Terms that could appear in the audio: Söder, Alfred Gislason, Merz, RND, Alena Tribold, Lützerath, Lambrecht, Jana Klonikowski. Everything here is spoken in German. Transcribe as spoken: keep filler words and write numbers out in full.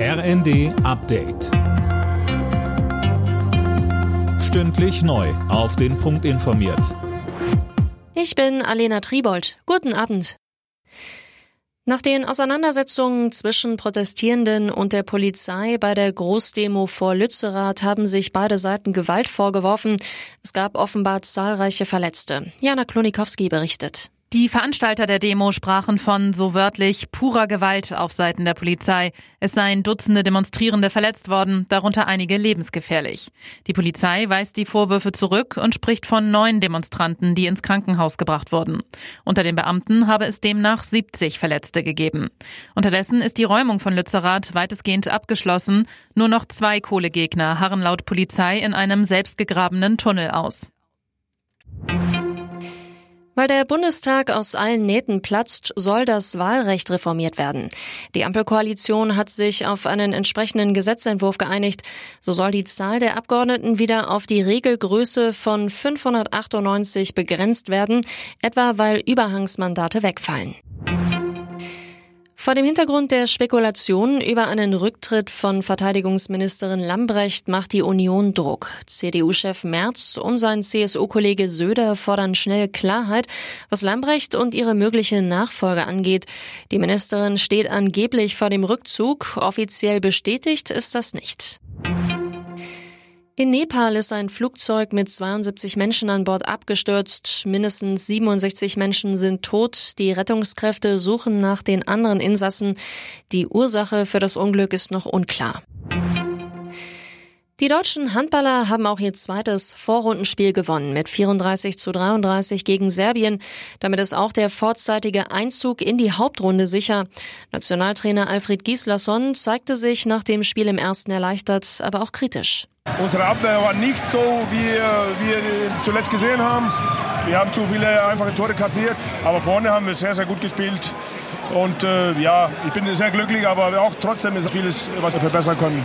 R N D Update. Stündlich neu auf den Punkt informiert. Ich bin Alena Tribold. Guten Abend. Nach den Auseinandersetzungen zwischen Protestierenden und der Polizei bei der Großdemo vor Lützerath haben sich beide Seiten Gewalt vorgeworfen. Es gab offenbar zahlreiche Verletzte. Jana Klonikowski berichtet. Die Veranstalter der Demo sprachen von, so wörtlich, purer Gewalt auf Seiten der Polizei. Es seien Dutzende Demonstrierende verletzt worden, darunter einige lebensgefährlich. Die Polizei weist die Vorwürfe zurück und spricht von neun Demonstranten, die ins Krankenhaus gebracht wurden. Unter den Beamten habe es demnach siebzig Verletzte gegeben. Unterdessen ist die Räumung von Lützerath weitestgehend abgeschlossen. Nur noch zwei Kohlegegner harren laut Polizei in einem selbstgegrabenen Tunnel aus. Weil der Bundestag aus allen Nähten platzt, soll das Wahlrecht reformiert werden. Die Ampelkoalition hat sich auf einen entsprechenden Gesetzentwurf geeinigt. So soll die Zahl der Abgeordneten wieder auf die Regelgröße von fünfhundertachtundneunzig begrenzt werden, etwa weil Überhangsmandate wegfallen. Vor dem Hintergrund der Spekulationen über einen Rücktritt von Verteidigungsministerin Lambrecht macht die Union Druck. C D U-Chef Merz und sein C S U-Kollege Söder fordern schnell Klarheit, was Lambrecht und ihre mögliche Nachfolge angeht. Die Ministerin steht angeblich vor dem Rückzug. Offiziell bestätigt ist das nicht. In Nepal ist ein Flugzeug mit zweiundsiebzig Menschen an Bord abgestürzt. Mindestens siebenundsechzig Menschen sind tot. Die Rettungskräfte suchen nach den anderen Insassen. Die Ursache für das Unglück ist noch unklar. Die deutschen Handballer haben auch ihr zweites Vorrundenspiel gewonnen mit vierunddreißig zu dreiunddreißig gegen Serbien. Damit ist auch der vorzeitige Einzug in die Hauptrunde sicher. Nationaltrainer Alfred Gislason zeigte sich nach dem Spiel im ersten erleichtert, aber auch kritisch. Unsere Abwehr war nicht so, wie wir zuletzt gesehen haben. Wir haben zu viele einfache Tore kassiert, aber vorne haben wir sehr, sehr gut gespielt. Und äh, ja, ich bin sehr glücklich, aber auch trotzdem ist vieles, was wir verbessern können.